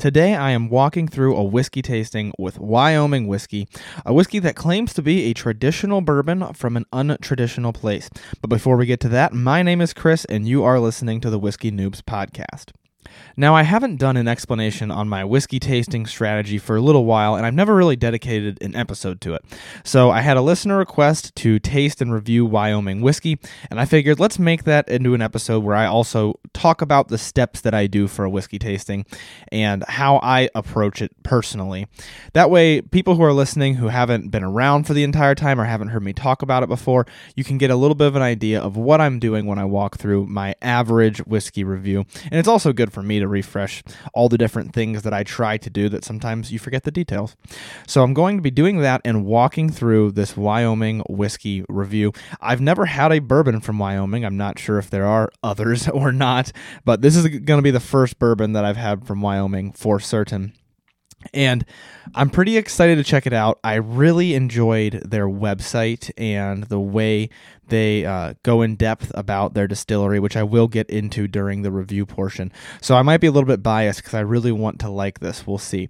Today I am walking through a whiskey tasting with Wyoming Whiskey, a whiskey that claims to be a traditional bourbon from an untraditional place. But before we get to that, my name is Chris, and you are listening to the Whiskey Noobs podcast. Now, I haven't done an explanation on my whiskey tasting strategy for a little while, and I've never really dedicated an episode to it. So I had a listener request to taste and review Wyoming whiskey, and I figured let's make that into an episode where I also talk about the steps that I do for a whiskey tasting and how I approach it personally. That way, people who are listening who haven't been around for the entire time or haven't heard me talk about it before, you can get a little bit of an idea of what I'm doing when I walk through my average whiskey review. And it's also good for me to refresh all the different things that I try to do that sometimes you forget the details. So I'm going to be doing that and walking through this Wyoming whiskey review. I've never had a bourbon from Wyoming. I'm not sure if there are others or not, but this is going to be the first bourbon that I've had from Wyoming for certain. And I'm pretty excited to check it out. I really enjoyed their website and the way they go in depth about their distillery, which I will get into during the review portion. So I might be a little bit biased because I really want to like this. We'll see.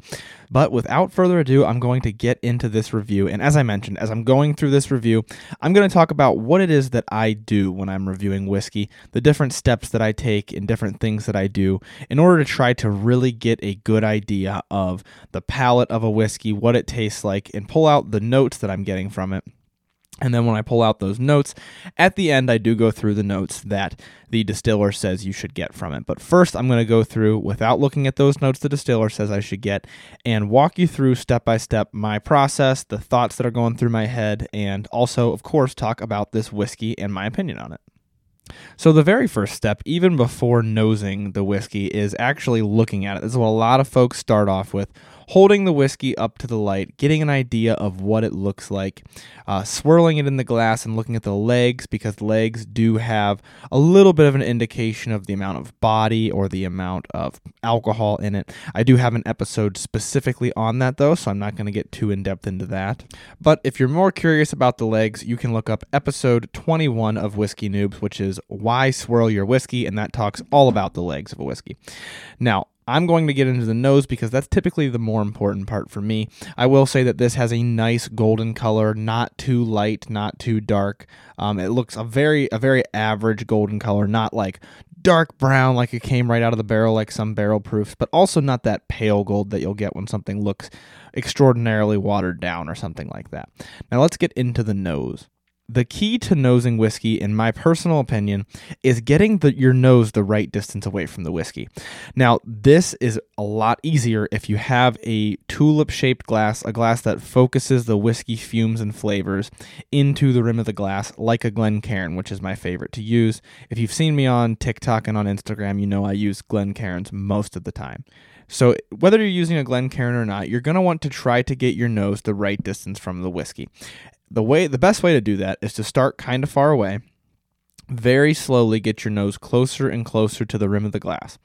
But without further ado, I'm going to get into this review. And as I mentioned, as I'm going through this review, I'm going to talk about what it is that I do when I'm reviewing whiskey, the different steps that I take and different things that I do in order to try to really get a good idea of the palate of a whiskey, what it tastes like, and pull out the notes that I'm getting from it. And then when I pull out those notes, at the end, I do go through the notes that the distiller says you should get from it. But first, I'm going to go through, without looking at those notes the distiller says I should get, and walk you through step-by-step my process, the thoughts that are going through my head, and also, of course, talk about this whiskey and my opinion on it. So the very first step, even before nosing the whiskey, is actually looking at it. This is what a lot of folks start off with, holding the whiskey up to the light, getting an idea of what it looks like, swirling it in the glass and looking at the legs, because legs do have a little bit of an indication of the amount of body or the amount of alcohol in it. I do have an episode specifically on that, though, so I'm not going to get too in-depth into that. But if you're more curious about the legs, you can look up episode 21 of Whiskey Noobs, which is Why Swirl Your Whiskey, and that talks all about the legs of a whiskey. Now, I'm going to get into the nose because that's typically the more important part for me. I will say that this has a nice golden color, not too light, not too dark. It looks a very average golden color, not like dark brown like it came right out of the barrel like some barrel proofs, but also not that pale gold that you'll get when something looks extraordinarily watered down or something like that. Now let's get into the nose. The key to nosing whiskey, in my personal opinion, is getting your nose the right distance away from the whiskey. Now, this is a lot easier if you have a tulip-shaped glass, a glass that focuses the whiskey fumes and flavors into the rim of the glass, like a Glencairn, which is my favorite to use. If you've seen me on TikTok and on Instagram, you know I use Glencairns most of the time. So whether you're using a Glencairn or not, you're going to want to try to get your nose the right distance from the whiskey. The best way to do that is to start kind of far away, very slowly get your nose closer and closer to the rim of the glass.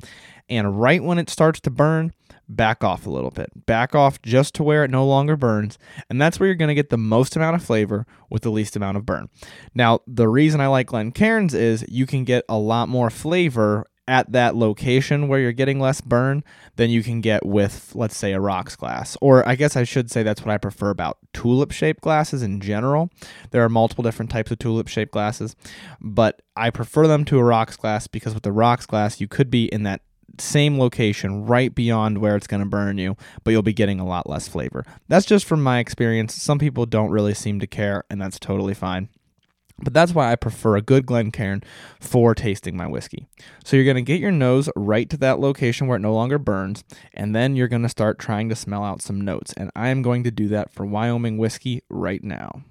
And right when it starts to burn, back off a little bit. Back off just to where it no longer burns, and that's where you're going to get the most amount of flavor with the least amount of burn. Now, the reason I like Glencairns is you can get a lot more flavor at that location where you're getting less burn than you can get with, let's say, a rocks glass. Or I guess I should say that's what I prefer about tulip-shaped glasses in general. There are multiple different types of tulip-shaped glasses, but I prefer them to a rocks glass because with the rocks glass, you could be in that same location right beyond where it's going to burn you, but you'll be getting a lot less flavor. That's just from my experience. Some people don't really seem to care, and that's totally fine. But that's why I prefer a good Glencairn for tasting my whiskey. So you're going to get your nose right to that location where it no longer burns, and then you're going to start trying to smell out some notes. And I am going to do that for Wyoming whiskey right now.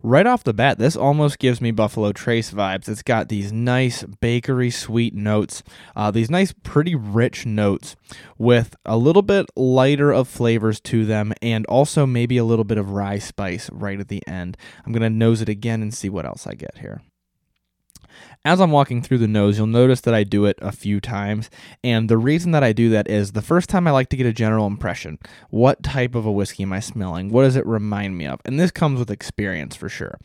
Right off the bat, this almost gives me Buffalo Trace vibes. It's got these nice bakery sweet notes, these nice pretty rich notes with a little bit lighter of flavors to them and also maybe a little bit of rye spice right at the end. I'm going to nose it again and see what else I get here. As I'm walking through the nose, you'll notice that I do it a few times, and the reason that I do that is the first time I like to get a general impression. What type of a whiskey am I smelling? What does it remind me of? And this comes with experience for sure.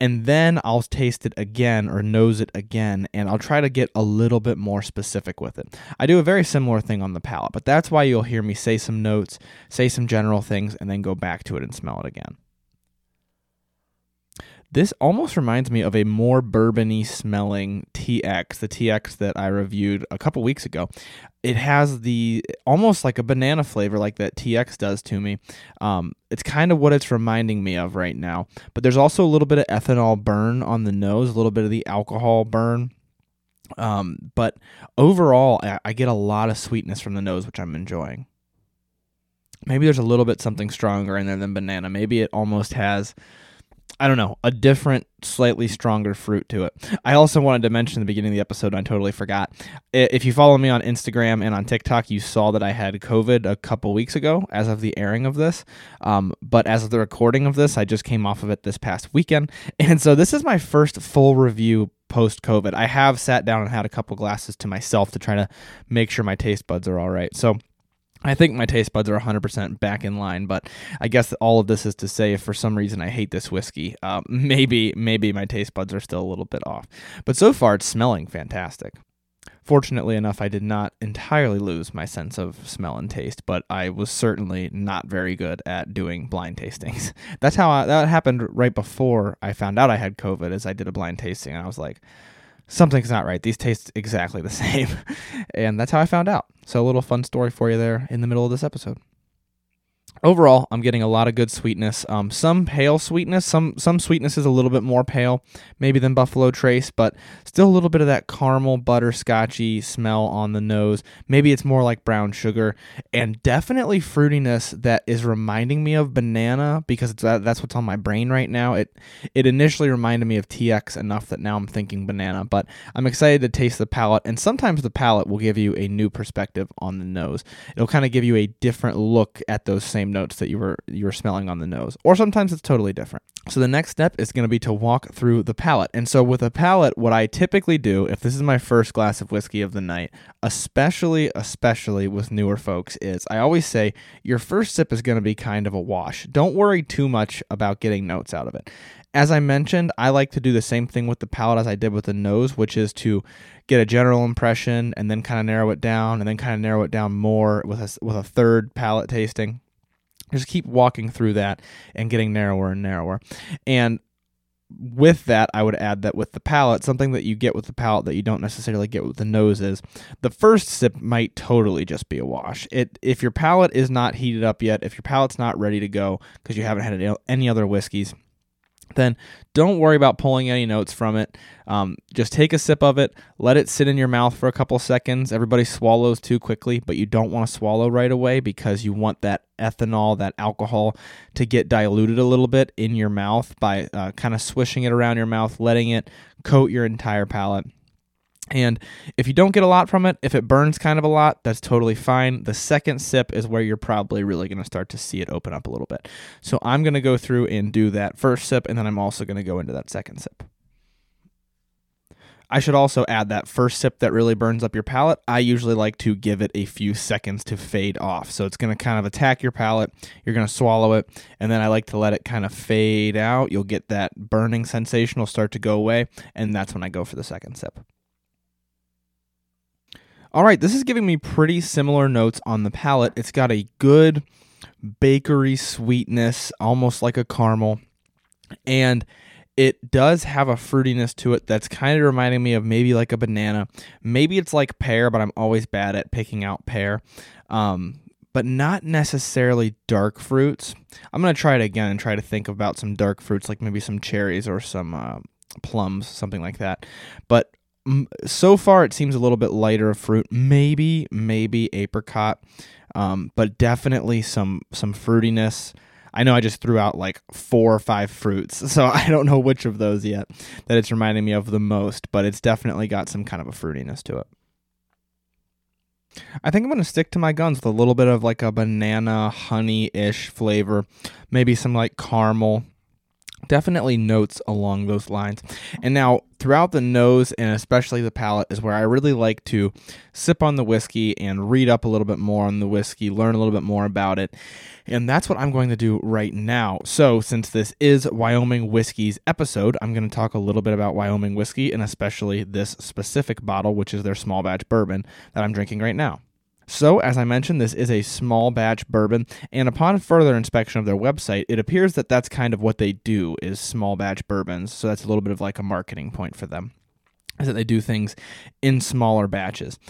and then I'll taste it again or nose it again, and I'll try to get a little bit more specific with it. I do a very similar thing on the palate, but that's why you'll hear me say some notes, say some general things, and then go back to it and smell it again. This almost reminds me of a more bourbon-y smelling TX, the TX that I reviewed a couple weeks ago. It has the almost like a banana flavor like that TX does to me. It's kind of what it's reminding me of right now. But there's also a little bit of ethanol burn on the nose, a little bit of the alcohol burn. But overall, I get a lot of sweetness from the nose, which I'm enjoying. Maybe there's a little bit something stronger in there than banana. Maybe it almost has, I don't know, a different, slightly stronger fruit to it. I also wanted to mention at the beginning of the episode, I totally forgot. If you follow me on Instagram and on TikTok, you saw that I had COVID a couple weeks ago as of the airing of this. But as of the recording of this, I just came off of it this past weekend. And so this is my first full review post-COVID. I have sat down and had a couple glasses to myself to try to make sure my taste buds are all right. So I think my taste buds are 100% back in line, but I guess all of this is to say if for some reason I hate this whiskey, maybe my taste buds are still a little bit off. But so far, it's smelling fantastic. Fortunately enough, I did not entirely lose my sense of smell and taste, but I was certainly not very good at doing blind tastings. That's how that happened right before I found out I had COVID, as I did a blind tasting, and I was like, something's not right. These taste exactly the same. And that's how I found out. So a little fun story for you there in the middle of this episode. Overall, I'm getting a lot of good sweetness. Some pale sweetness. Some sweetness is a little bit more pale, maybe than Buffalo Trace, but still a little bit of that caramel, butterscotchy smell on the nose. Maybe it's more like brown sugar, and definitely fruitiness that is reminding me of banana because that's what's on my brain right now. It initially reminded me of TX enough that now I'm thinking banana, but I'm excited to taste the palate, and sometimes the palate will give you a new perspective on the nose. It'll kind of give you a different look at those same notes that you were smelling on the nose, or sometimes it's totally different. So the next step is going to be to walk through the palate. And so with a palate, what I typically do, if this is my first glass of whiskey of the night, especially with newer folks, is I always say your first sip is going to be kind of a wash. Don't worry too much about getting notes out of it. As I mentioned, I like to do the same thing with the palate as I did with the nose, which is to get a general impression and then kind of narrow it down, and then kind of narrow it down more with a third palate tasting. Just keep walking through that and getting narrower and narrower. And with that, I would add that with the palate, something that you get with the palate that you don't necessarily get with the nose is the first sip might totally just be a wash. If your palate is not heated up yet, if your palate's not ready to go because you haven't had any other whiskeys, then don't worry about pulling any notes from it. Just take a sip of it. Let it sit in your mouth for a couple seconds. Everybody swallows too quickly, but you don't want to swallow right away because you want that ethanol, that alcohol, to get diluted a little bit in your mouth by kind of swishing it around your mouth, letting it coat your entire palate. And if you don't get a lot from it, if it burns kind of a lot, that's totally fine. The second sip is where you're probably really going to start to see it open up a little bit. So I'm going to go through and do that first sip, and then I'm also going to go into that second sip. I should also add that first sip that really burns up your palate, I usually like to give it a few seconds to fade off. So it's going to kind of attack your palate. You're going to swallow it, and then I like to let it kind of fade out. You'll get that burning sensation will start to go away, and that's when I go for the second sip. All right, this is giving me pretty similar notes on the palate. It's got a good bakery sweetness, almost like a caramel, and it does have a fruitiness to it that's kind of reminding me of maybe like a banana. Maybe it's like pear, but I'm always bad at picking out pear, but not necessarily dark fruits. I'm going to try it again and try to think about some dark fruits, like maybe some cherries or some plums, something like that, but so far, it seems a little bit lighter of fruit, maybe apricot, but definitely some fruitiness. I know I just threw out like 4 or 5 fruits, so I don't know which of those yet that it's reminding me of the most, but it's definitely got some kind of a fruitiness to it. I think I'm going to stick to my guns with a little bit of like a banana honey-ish flavor, maybe some like caramel. Definitely notes along those lines. And now throughout the nose and especially the palate is where I really like to sip on the whiskey and read up a little bit more on the whiskey, learn a little bit more about it. And that's what I'm going to do right now. So since this is Wyoming Whiskey's episode, I'm going to talk a little bit about Wyoming whiskey and especially this specific bottle, which is their small batch bourbon that I'm drinking right now. So, as I mentioned, this is a small batch bourbon, and upon further inspection of their website, it appears that that's kind of what they do, is small batch bourbons, so that's a little bit of like a marketing point for them, is that they do things in smaller batches.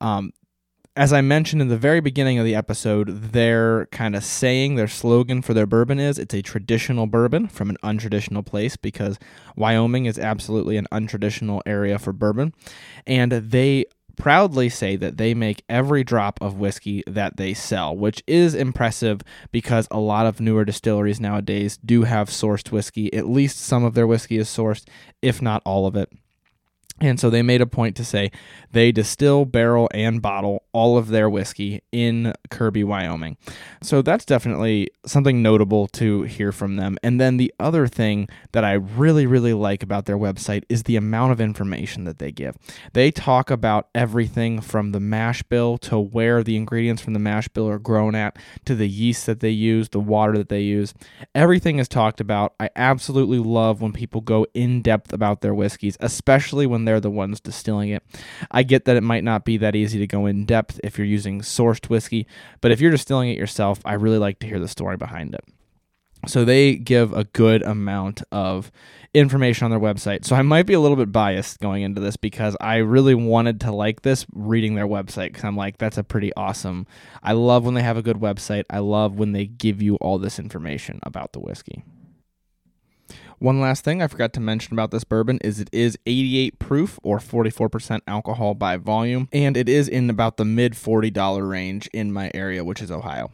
As I mentioned in the very beginning of the episode, their kind of saying, their slogan for their bourbon is, it's a traditional bourbon from an untraditional place, because Wyoming is absolutely an untraditional area for bourbon, and they proudly say that they make every drop of whiskey that they sell, which is impressive because a lot of newer distilleries nowadays do have sourced whiskey. At least some of their whiskey is sourced, if not all of it. And so they made a point to say they distill, barrel, and bottle all of their whiskey in Kirby, Wyoming. So that's definitely something notable to hear from them. And then the other thing that I really, really like about their website is the amount of information that they give. They talk about everything from the mash bill to where the ingredients from the mash bill are grown at, to the yeast that they use, the water that they use. Everything is talked about. I absolutely love when people go in depth about their whiskeys, especially when they're the ones distilling it. I get that it might not be that easy to go in depth if you're using sourced whiskey, but if you're distilling it yourself, I really like to hear the story behind it. So they give a good amount of information on their website. So I might be a little bit biased going into this because I really wanted to like this reading their website, because I'm like, that's a pretty awesome. I love when they have a good website. I love when they give you all this information about the whiskey. One last thing I forgot to mention about this bourbon is it is 88 proof or 44% alcohol by volume, and it is in about the mid $40 range in my area, which is Ohio.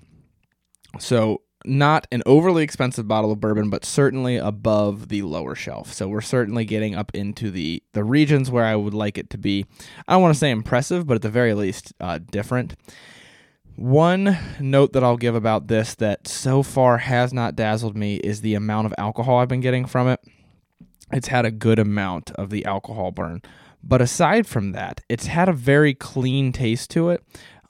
So not an overly expensive bottle of bourbon, but certainly above the lower shelf. So we're certainly getting up into the regions where I would like it to be. I don't want to say impressive, but at the very least different. One note that I'll give about this that so far has not dazzled me is the amount of alcohol I've been getting from it. It's had a good amount of the alcohol burn. But aside from that, it's had a very clean taste to it.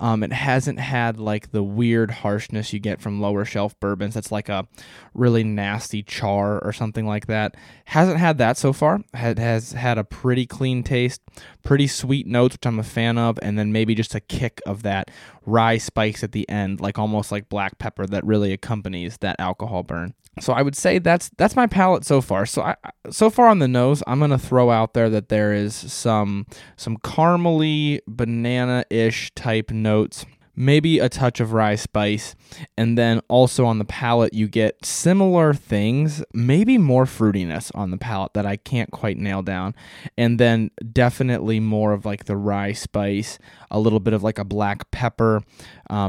It hasn't had like the weird harshness you get from lower shelf bourbons. That's like a really nasty char or something like that. Hasn't had that so far. It has had a pretty clean taste, pretty sweet notes, which I'm a fan of, and then maybe just a kick of that rye spikes at the end, like almost like black pepper that really accompanies that alcohol burn. So I would say that's my palate so far. So far on the nose, I'm going to throw out there that there is some caramely, banana-ish type notes, maybe a touch of rye spice, and then also on the palate you get similar things, maybe more fruitiness on the palate that I can't quite nail down, and then definitely more of like the rye spice, a little bit of like a black pepper,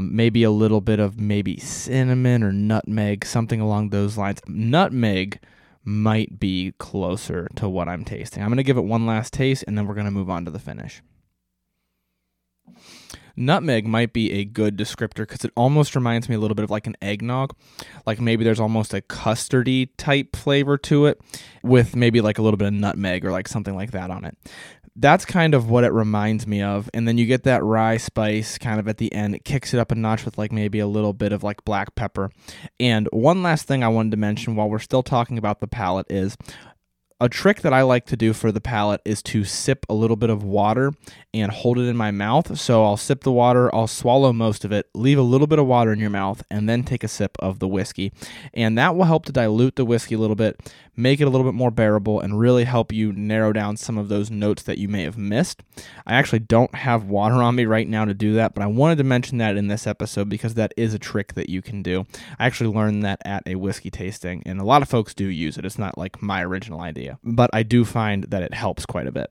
maybe a little bit of maybe cinnamon or nutmeg, something along those lines. Nutmeg might be closer to what I'm tasting. I'm going to give it one last taste and then we're going to move on to the finish. Nutmeg might be a good descriptor because it almost reminds me a little bit of like an eggnog. Like maybe there's almost a custardy type flavor to it with maybe like a little bit of nutmeg or like something like that on it. That's kind of what it reminds me of. And then you get that rye spice kind of at the end. It kicks it up a notch with like maybe a little bit of like black pepper. And one last thing I wanted to mention while we're still talking about the palate is a trick that I like to do for the palate is to sip a little bit of water and hold it in my mouth. So I'll sip the water, I'll swallow most of it, leave a little bit of water in your mouth, and then take a sip of the whiskey. And that will help to dilute the whiskey a little bit, make it a little bit more bearable, and really help you narrow down some of those notes that you may have missed. I actually don't have water on me right now to do that, but I wanted to mention that in this episode because that is a trick that you can do. I actually learned that at a whiskey tasting, and a lot of folks do use it. It's not like my original idea, but I do find that it helps quite a bit.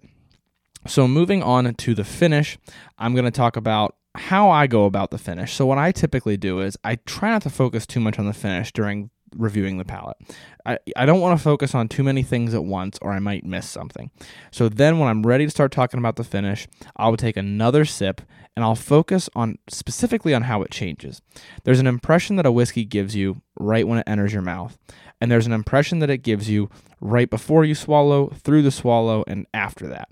So moving on to the finish, I'm going to talk about how I go about the finish. So what I typically do is I try not to focus too much on the finish during reviewing the palate. I don't want to focus on too many things at once, or I might miss something. So then when I'm ready to start talking about the finish, I'll take another sip and I'll focus on specifically on how it changes. There's an impression that a whiskey gives you right when it enters your mouth, and there's an impression that it gives you right before you swallow, through the swallow, and after that.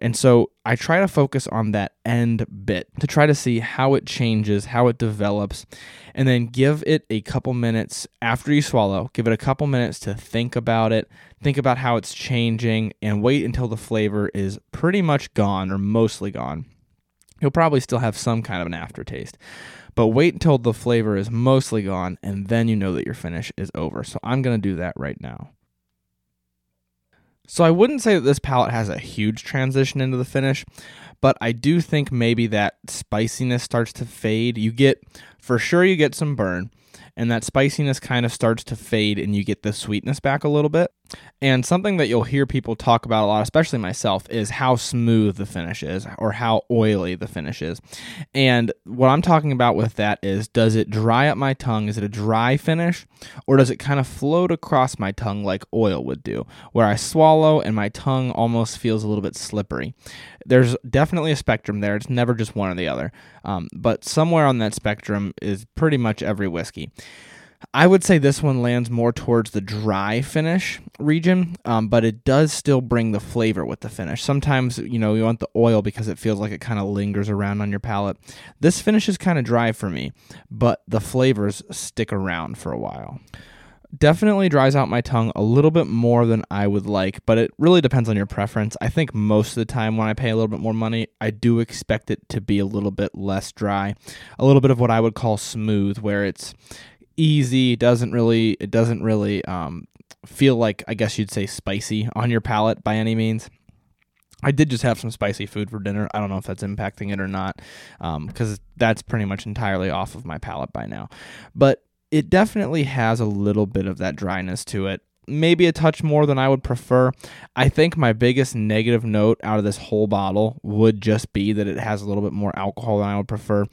And so I try to focus on that end bit to try to see how it changes, how it develops, and then give it a couple minutes after you swallow, give it a couple minutes to think about it, think about how it's changing, and wait until the flavor is pretty much gone or mostly gone. You'll probably still have some kind of an aftertaste, but wait until the flavor is mostly gone, and then you know that your finish is over. So I'm going to do that right now. So I wouldn't say that this palate has a huge transition into the finish, but I do think maybe that spiciness starts to fade. You get some burn, and that spiciness kind of starts to fade, and you get the sweetness back a little bit. And something that you'll hear people talk about a lot, especially myself, is how smooth the finish is or how oily the finish is. And what I'm talking about with that is, does it dry up my tongue? Is it a dry finish, or does it kind of float across my tongue like oil would do, where I swallow and my tongue almost feels a little bit slippery? There's definitely a spectrum there. It's never just one or the other. But somewhere on that spectrum is pretty much every whiskey. I would say this one lands more towards the dry finish region, but it does still bring the flavor with the finish. Sometimes, you want the oil because it feels like it kind of lingers around on your palate. This finish is kind of dry for me, but the flavors stick around for a while. Definitely dries out my tongue a little bit more than I would like, but it really depends on your preference. I think most of the time when I pay a little bit more money, I do expect it to be a little bit less dry, a little bit of what I would call smooth, where it's easy, it doesn't really feel like, I guess you'd say, spicy on your palate by any means. I did just have some spicy food for dinner. I don't know if that's impacting it or not, because that's pretty much entirely off of my palate by now. But it definitely has a little bit of that dryness to it, maybe a touch more than I would prefer. I think my biggest negative note out of this whole bottle would just be that it has a little bit more alcohol than I would prefer.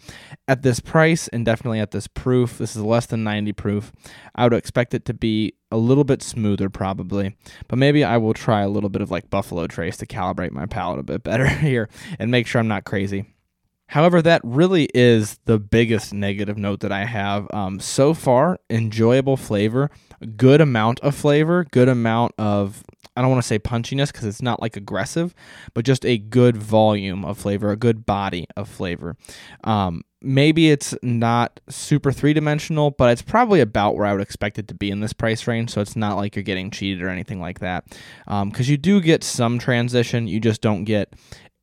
At this price and definitely at this proof, this is less than 90 proof, I would expect it to be a little bit smoother probably, but maybe I will try a little bit of like Buffalo Trace to calibrate my palate a bit better here and make sure I'm not crazy. However, that really is the biggest negative note that I have. So far, enjoyable flavor, good amount of flavor, good amount of, I don't want to say punchiness because it's not like aggressive, but just a good volume of flavor, a good body of flavor. Maybe it's not super three-dimensional, but it's probably about where I would expect it to be in this price range, so it's not like you're getting cheated or anything like that. Because you do get some transition, you just don't get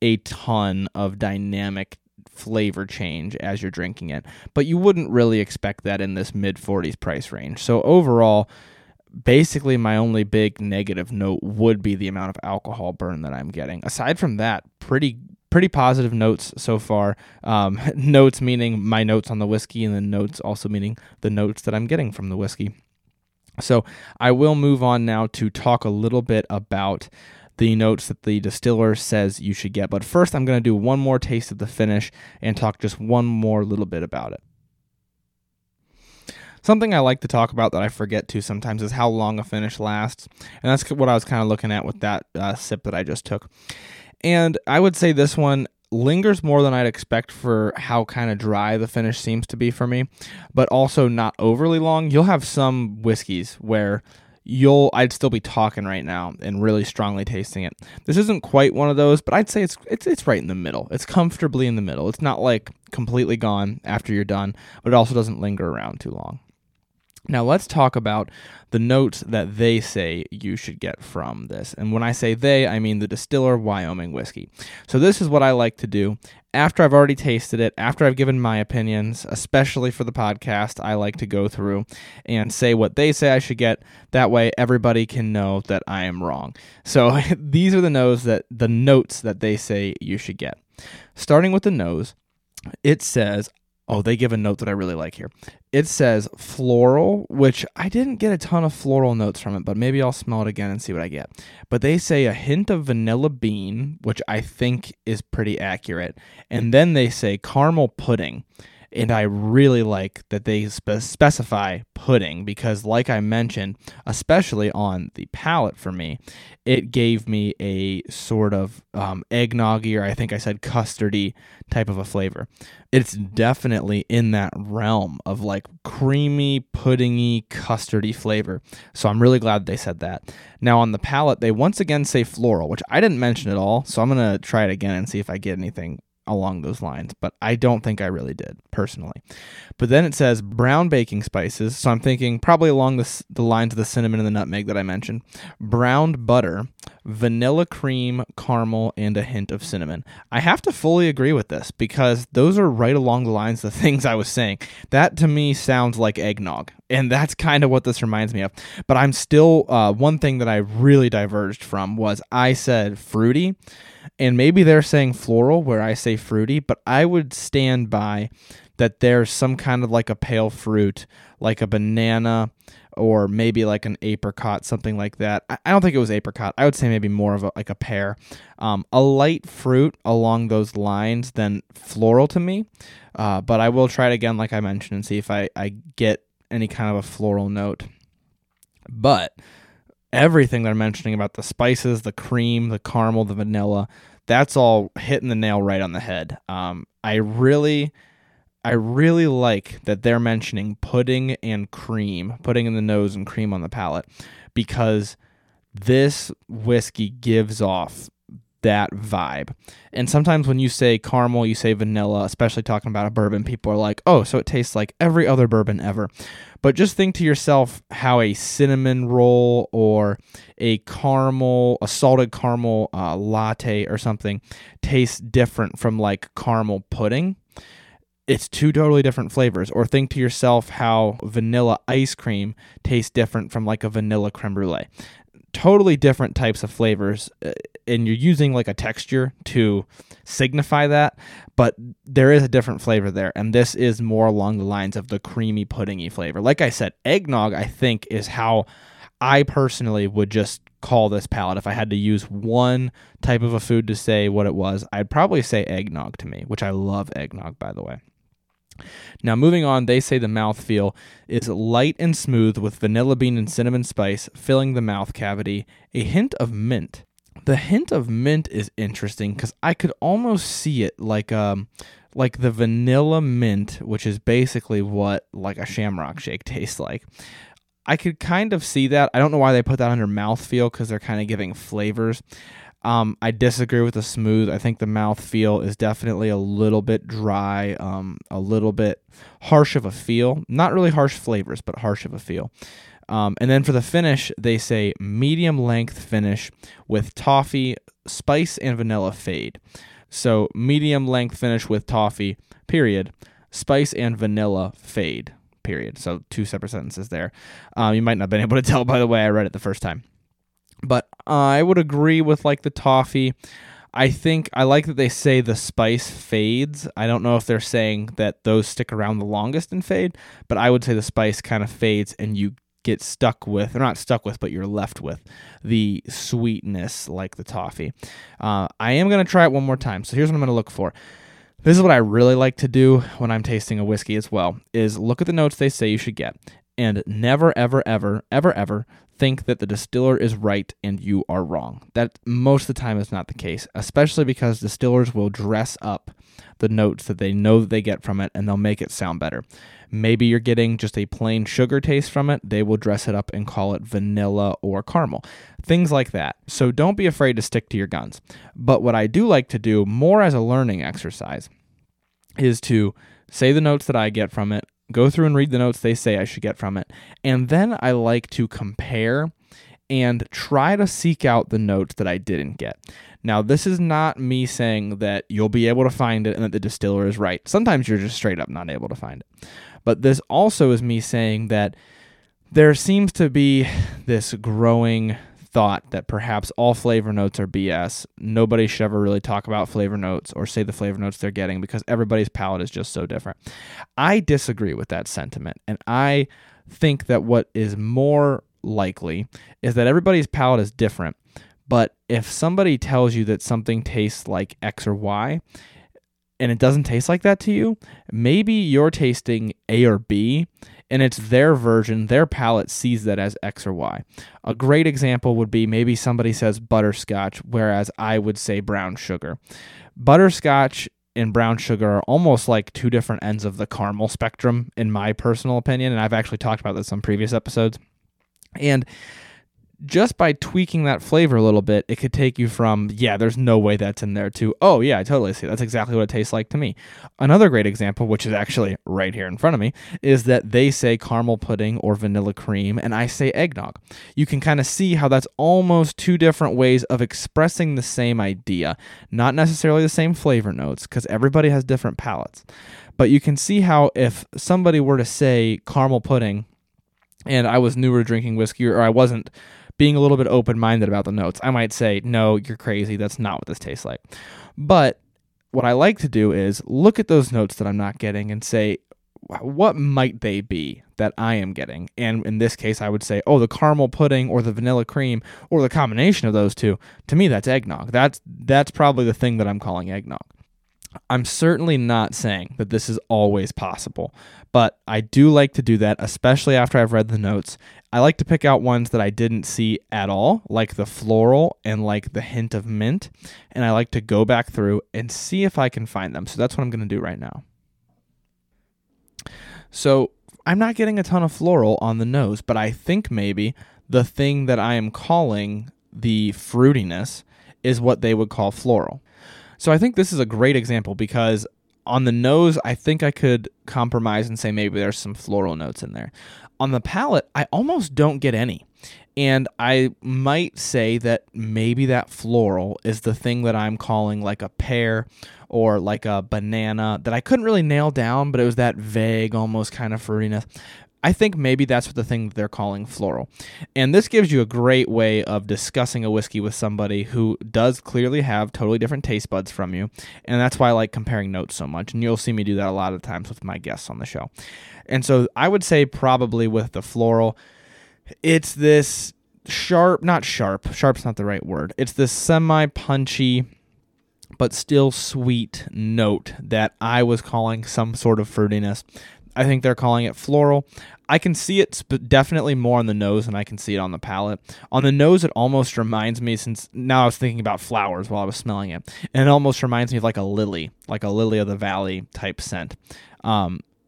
a ton of dynamic flavor change as you're drinking it, but you wouldn't really expect that in this mid-40s price range. So overall, basically my only big negative note would be the amount of alcohol burn that I'm getting. Aside from that, pretty positive notes so far. Notes meaning my notes on the whiskey, and then notes also meaning the notes that I'm getting from the whiskey. So I will move on now to talk a little bit about the notes that the distiller says you should get. But first, I'm going to do one more taste of the finish and talk just one more little bit about it. Something I like to talk about that I forget to sometimes is how long a finish lasts. And that's what I was kind of looking at with that sip that I just took. And I would say this one lingers more than I'd expect for how kind of dry the finish seems to be for me, but also not overly long. You'll have some whiskeys where I'd still be talking right now and really strongly tasting it. This isn't quite one of those, but I'd say it's right in the middle. It's comfortably in the middle. It's not like completely gone after you're done, but it also doesn't linger around too long. Now let's talk about the notes that they say you should get from this. And when I say they, I mean the distiller, Wyoming Whiskey. So this is what I like to do. After I've already tasted it, after I've given my opinions, especially for the podcast, I like to go through and say what they say I should get. That way everybody can know that I am wrong. So these are the notes that they say you should get. Starting with the nose, it says, they give a note that I really like here. It says floral, which I didn't get a ton of floral notes from it, but maybe I'll smell it again and see what I get. But they say a hint of vanilla bean, which I think is pretty accurate. And then they say caramel pudding. And I really like that they specify pudding, because like I mentioned, especially on the palate for me, it gave me a sort of eggnoggy, or I think I said custardy type of a flavor. It's definitely in that realm of like creamy, puddingy, custardy flavor. So I'm really glad they said that. Now on the palate, they once again say floral, which I didn't mention at all. So I'm going to try it again and see if I get anything along those lines, but I don't think I really did personally. But then it says brown baking spices, so I'm thinking probably along the lines of the cinnamon and the nutmeg that I mentioned, browned butter, vanilla cream, caramel, and a hint of cinnamon. I have to fully agree with this because those are right along the lines of the things I was saying. That to me sounds like eggnog, and that's kind of what this reminds me of. But I'm still, one thing that I really diverged from was I said fruity, and maybe they're saying floral where I say fruity, but I would stand by that there's some kind of like a pale fruit, like a banana or maybe like an apricot, something like that. I don't think it was apricot. I would say maybe more of like a pear, a light fruit along those lines than floral to me. But I will try it again, like I mentioned, and see if I get any kind of a floral note. But everything they're mentioning about the spices, the cream, the caramel, the vanilla, that's all hitting the nail right on the head. I really like that they're mentioning pudding and cream, pudding in the nose and cream on the palate, because this whiskey gives off that vibe. And sometimes when you say caramel, you say vanilla, especially talking about a bourbon, people are like, oh, so it tastes like every other bourbon ever. But just think to yourself how a cinnamon roll or a caramel, a salted caramel latte or something tastes different from like caramel pudding. It's two totally different flavors. Or think to yourself how vanilla ice cream tastes different from like a vanilla creme brulee. Totally different types of flavors, and you're using like a texture to signify that, but there is a different flavor there, and this is more along the lines of the creamy, puddingy flavor. Like I said, eggnog, I think, is how I personally would just call this palate. If I had to use one type of a food to say what it was, I'd probably say eggnog to me, which I love eggnog, by the way. Now moving on, they say the mouthfeel is light and smooth with vanilla bean and cinnamon spice filling the mouth cavity, a hint of mint. The hint of mint is interesting because I could almost see it like the vanilla mint, which is basically what like a shamrock shake tastes like. I could kind of see that. I don't know why they put that under mouthfeel because they're kind of giving flavors. I disagree with the smooth. I think the mouthfeel is definitely a little bit dry, a little bit harsh of a feel. Not really harsh flavors, but harsh of a feel. And then for the finish, they say medium length finish with toffee, spice, and vanilla fade. So medium length finish with toffee, period. Spice and vanilla fade, period. So two separate sentences there. You might not have been able to tell by the way I read it the first time. But I would agree with like the toffee. I think I like that they say the spice fades. I don't know if they're saying that those stick around the longest and fade, but I would say the spice kind of fades and you get stuck with, or not stuck with, but you're left with the sweetness like the toffee. I am going to try it one more time. So here's what I'm going to look for. This is what I really like to do when I'm tasting a whiskey as well, is look at the notes they say you should get. And never, ever, ever, ever, ever think that the distiller is right and you are wrong. That most of the time is not the case, especially because distillers will dress up the notes that they know that they get from it, and they'll make it sound better. Maybe you're getting just a plain sugar taste from it. They will dress it up and call it vanilla or caramel, things like that. So don't be afraid to stick to your guns. But what I do like to do more as a learning exercise is to say the notes that I get from it, go through and read the notes they say I should get from it. And then I like to compare and try to seek out the notes that I didn't get. Now, this is not me saying that you'll be able to find it and that the distiller is right. Sometimes you're just straight up not able to find it. But this also is me saying that there seems to be this growing thought that perhaps all flavor notes are BS. Nobody should ever really talk about flavor notes or say the flavor notes they're getting because everybody's palate is just so different. I disagree with that sentiment, and I think that what is more likely is that everybody's palate is different, but if somebody tells you that something tastes like X or Y, and it doesn't taste like that to you, maybe you're tasting A or B, and it's their version, their palate sees that as X or Y. A great example would be maybe somebody says butterscotch, whereas I would say brown sugar. Butterscotch and brown sugar are almost like two different ends of the caramel spectrum, in my personal opinion, and I've actually talked about this on previous episodes. And just by tweaking that flavor a little bit, it could take you from, yeah, there's no way that's in there, to, oh, yeah, I totally see. That's exactly what it tastes like to me. Another great example, which is actually right here in front of me, is that they say caramel pudding or vanilla cream, and I say eggnog. You can kind of see how that's almost two different ways of expressing the same idea, not necessarily the same flavor notes, because everybody has different palates. But you can see how if somebody were to say caramel pudding, and I was newer drinking whiskey, or I wasn't being a little bit open-minded about the notes, I might say, no, you're crazy. That's not what this tastes like. But what I like to do is look at those notes that I'm not getting and say, what might they be that I am getting? And in this case, I would say, oh, the caramel pudding or the vanilla cream or the combination of those two. To me, that's eggnog. That's probably the thing that I'm calling eggnog. I'm certainly not saying that this is always possible, but I do like to do that, especially after I've read the notes. I like to pick out ones that I didn't see at all, like the floral and like the hint of mint, and I like to go back through and see if I can find them. So that's what I'm going to do right now. So I'm not getting a ton of floral on the nose, but I think maybe the thing that I am calling the fruitiness is what they would call floral. So I think this is a great example because on the nose, I think I could compromise and say maybe there's some floral notes in there. On the palate, I almost don't get any. And I might say that maybe that floral is the thing that I'm calling like a pear or like a banana that I couldn't really nail down, but it was that vague, almost kind of fruitiness. I think maybe that's what the thing they're calling floral. And this gives you a great way of discussing a whiskey with somebody who does clearly have totally different taste buds from you. And that's why I like comparing notes so much. And you'll see me do that a lot of times with my guests on the show. And so I would say probably with the floral, it's this sharp, not sharp. Sharp's not the right word. It's this semi-punchy but still sweet note that I was calling some sort of fruitiness. I think they're calling it floral. I can see it definitely more on the nose than I can see it on the palate. On the nose, it almost reminds me, since now I was thinking about flowers while I was smelling it, and it almost reminds me of like a lily of the valley type scent.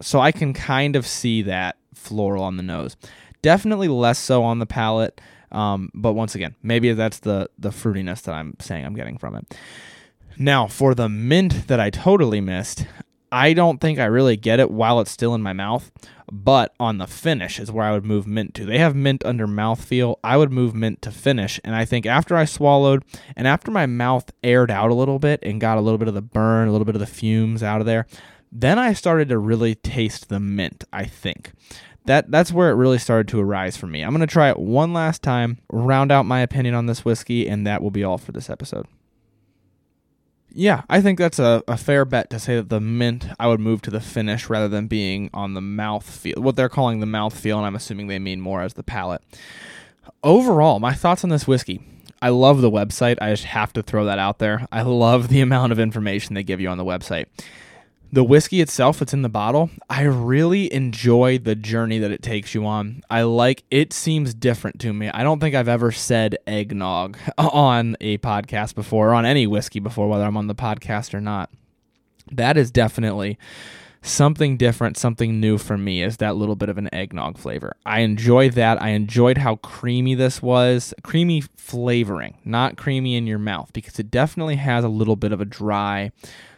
So I can kind of see that floral on the nose. Definitely less so on the palate, but once again, maybe that's the fruitiness that I'm saying I'm getting from it. Now, for the mint that I totally missed, I don't think I really get it while it's still in my mouth, but on the finish is where I would move mint to. They have mint under mouthfeel. I would move mint to finish, and I think after I swallowed and after my mouth aired out a little bit and got a little bit of the burn, a little bit of the fumes out of there, then I started to really taste the mint, I think. That's where it really started to arise for me. I'm going to try it one last time, round out my opinion on this whiskey, and that will be all for this episode. Yeah, I think that's a fair bet to say that the mint, I would move to the finish rather than being on the mouthfeel, what they're calling the mouthfeel, and I'm assuming they mean more as the palate. Overall, my thoughts on this whiskey. I love the website. I just have to throw that out there. I love the amount of information they give you on the website. The whiskey itself, it's in the bottle. I really enjoy the journey that it takes you on. I like, it seems different to me. I don't think I've ever said eggnog on a podcast before, or on any whiskey before, whether I'm on the podcast or not. That is definitely something different, something new for me, is that little bit of an eggnog flavor. I enjoy that. I enjoyed how creamy this was. Creamy flavoring, not creamy in your mouth, because it definitely has a little bit of a dry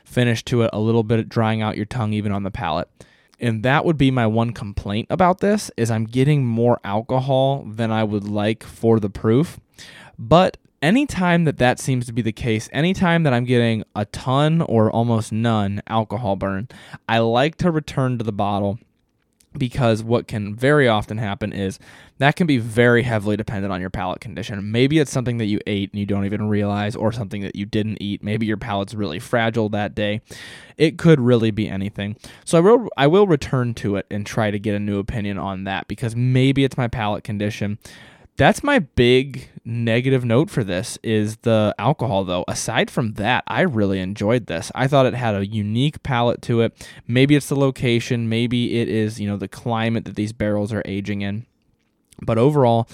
finish to it, a little bit of drying out your tongue even on the palate. And that would be my one complaint about this, is I'm getting more alcohol than I would like for the proof. But anytime that seems to be the case, anytime that I'm getting a ton or almost none alcohol burn, I like to return to the bottle, because what can very often happen is that can be very heavily dependent on your palate condition. Maybe it's something that you ate and you don't even realize, or something that you didn't eat. Maybe your palate's really fragile that day. It could really be anything. So I will return to it and try to get a new opinion on that, because maybe it's my palate condition. That's my big negative note for this is the alcohol, though. Aside from that, I really enjoyed this. I thought it had a unique palate to it. Maybe it's the location. Maybe it is, you know, the climate that these barrels are aging in. But overall,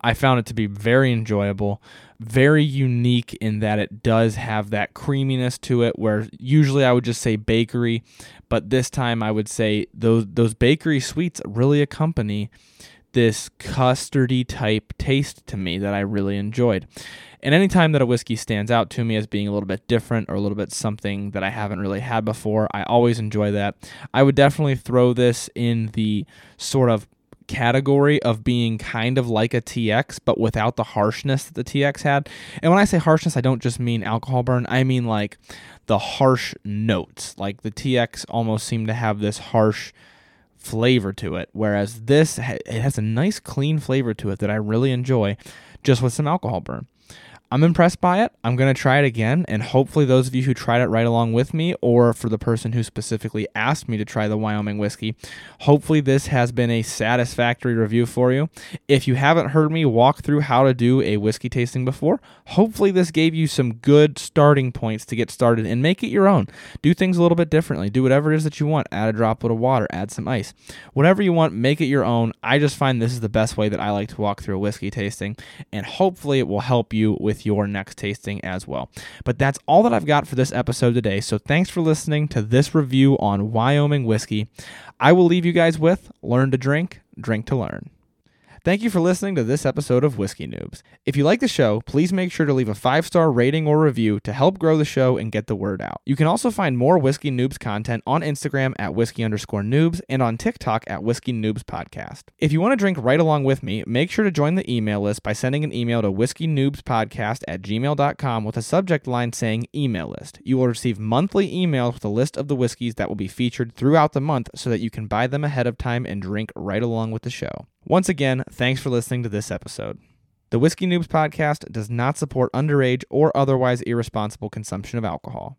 I found it to be very enjoyable, very unique in that it does have that creaminess to it where usually I would just say bakery, but this time I would say those bakery sweets really accompany this custardy type taste to me that I really enjoyed. And anytime that a whiskey stands out to me as being a little bit different or a little bit something that I haven't really had before, I always enjoy that. I would definitely throw this in the sort of category of being kind of like a TX, but without the harshness that the TX had. And when I say harshness, I don't just mean alcohol burn. I mean like the harsh notes. Like the TX almost seemed to have this harsh flavor to it, whereas this, it has a nice clean flavor to it that I really enjoy, just with some alcohol burn. I'm impressed by it. I'm going to try it again, and hopefully those of you who tried it right along with me, or for the person who specifically asked me to try the Wyoming whiskey, hopefully this has been a satisfactory review for you. If you haven't heard me walk through how to do a whiskey tasting before, hopefully this gave you some good starting points to get started and make it your own. Do things a little bit differently. Do whatever it is that you want. Add a droplet of water. Add some ice. Whatever you want, make it your own. I just find this is the best way that I like to walk through a whiskey tasting, and hopefully it will help you with your next tasting as well. But that's all that I've got for this episode today. So thanks for listening to this review on Wyoming whiskey. I will leave you guys with learn to drink, drink to learn. Thank you for listening to this episode of Whiskey Noobs. If you like the show, please make sure to leave a 5-star rating or review to help grow the show and get the word out. You can also find more Whiskey Noobs content on Instagram at @whiskey_noobs and on TikTok at @whiskey_noobs_podcast. If you want to drink right along with me, make sure to join the email list by sending an email to whiskeynoobspodcast@gmail.com with a subject line saying email list. You will receive monthly emails with a list of the whiskeys that will be featured throughout the month so that you can buy them ahead of time and drink right along with the show. Once again, thanks for listening to this episode. The Whiskey Noobs podcast does not support underage or otherwise irresponsible consumption of alcohol.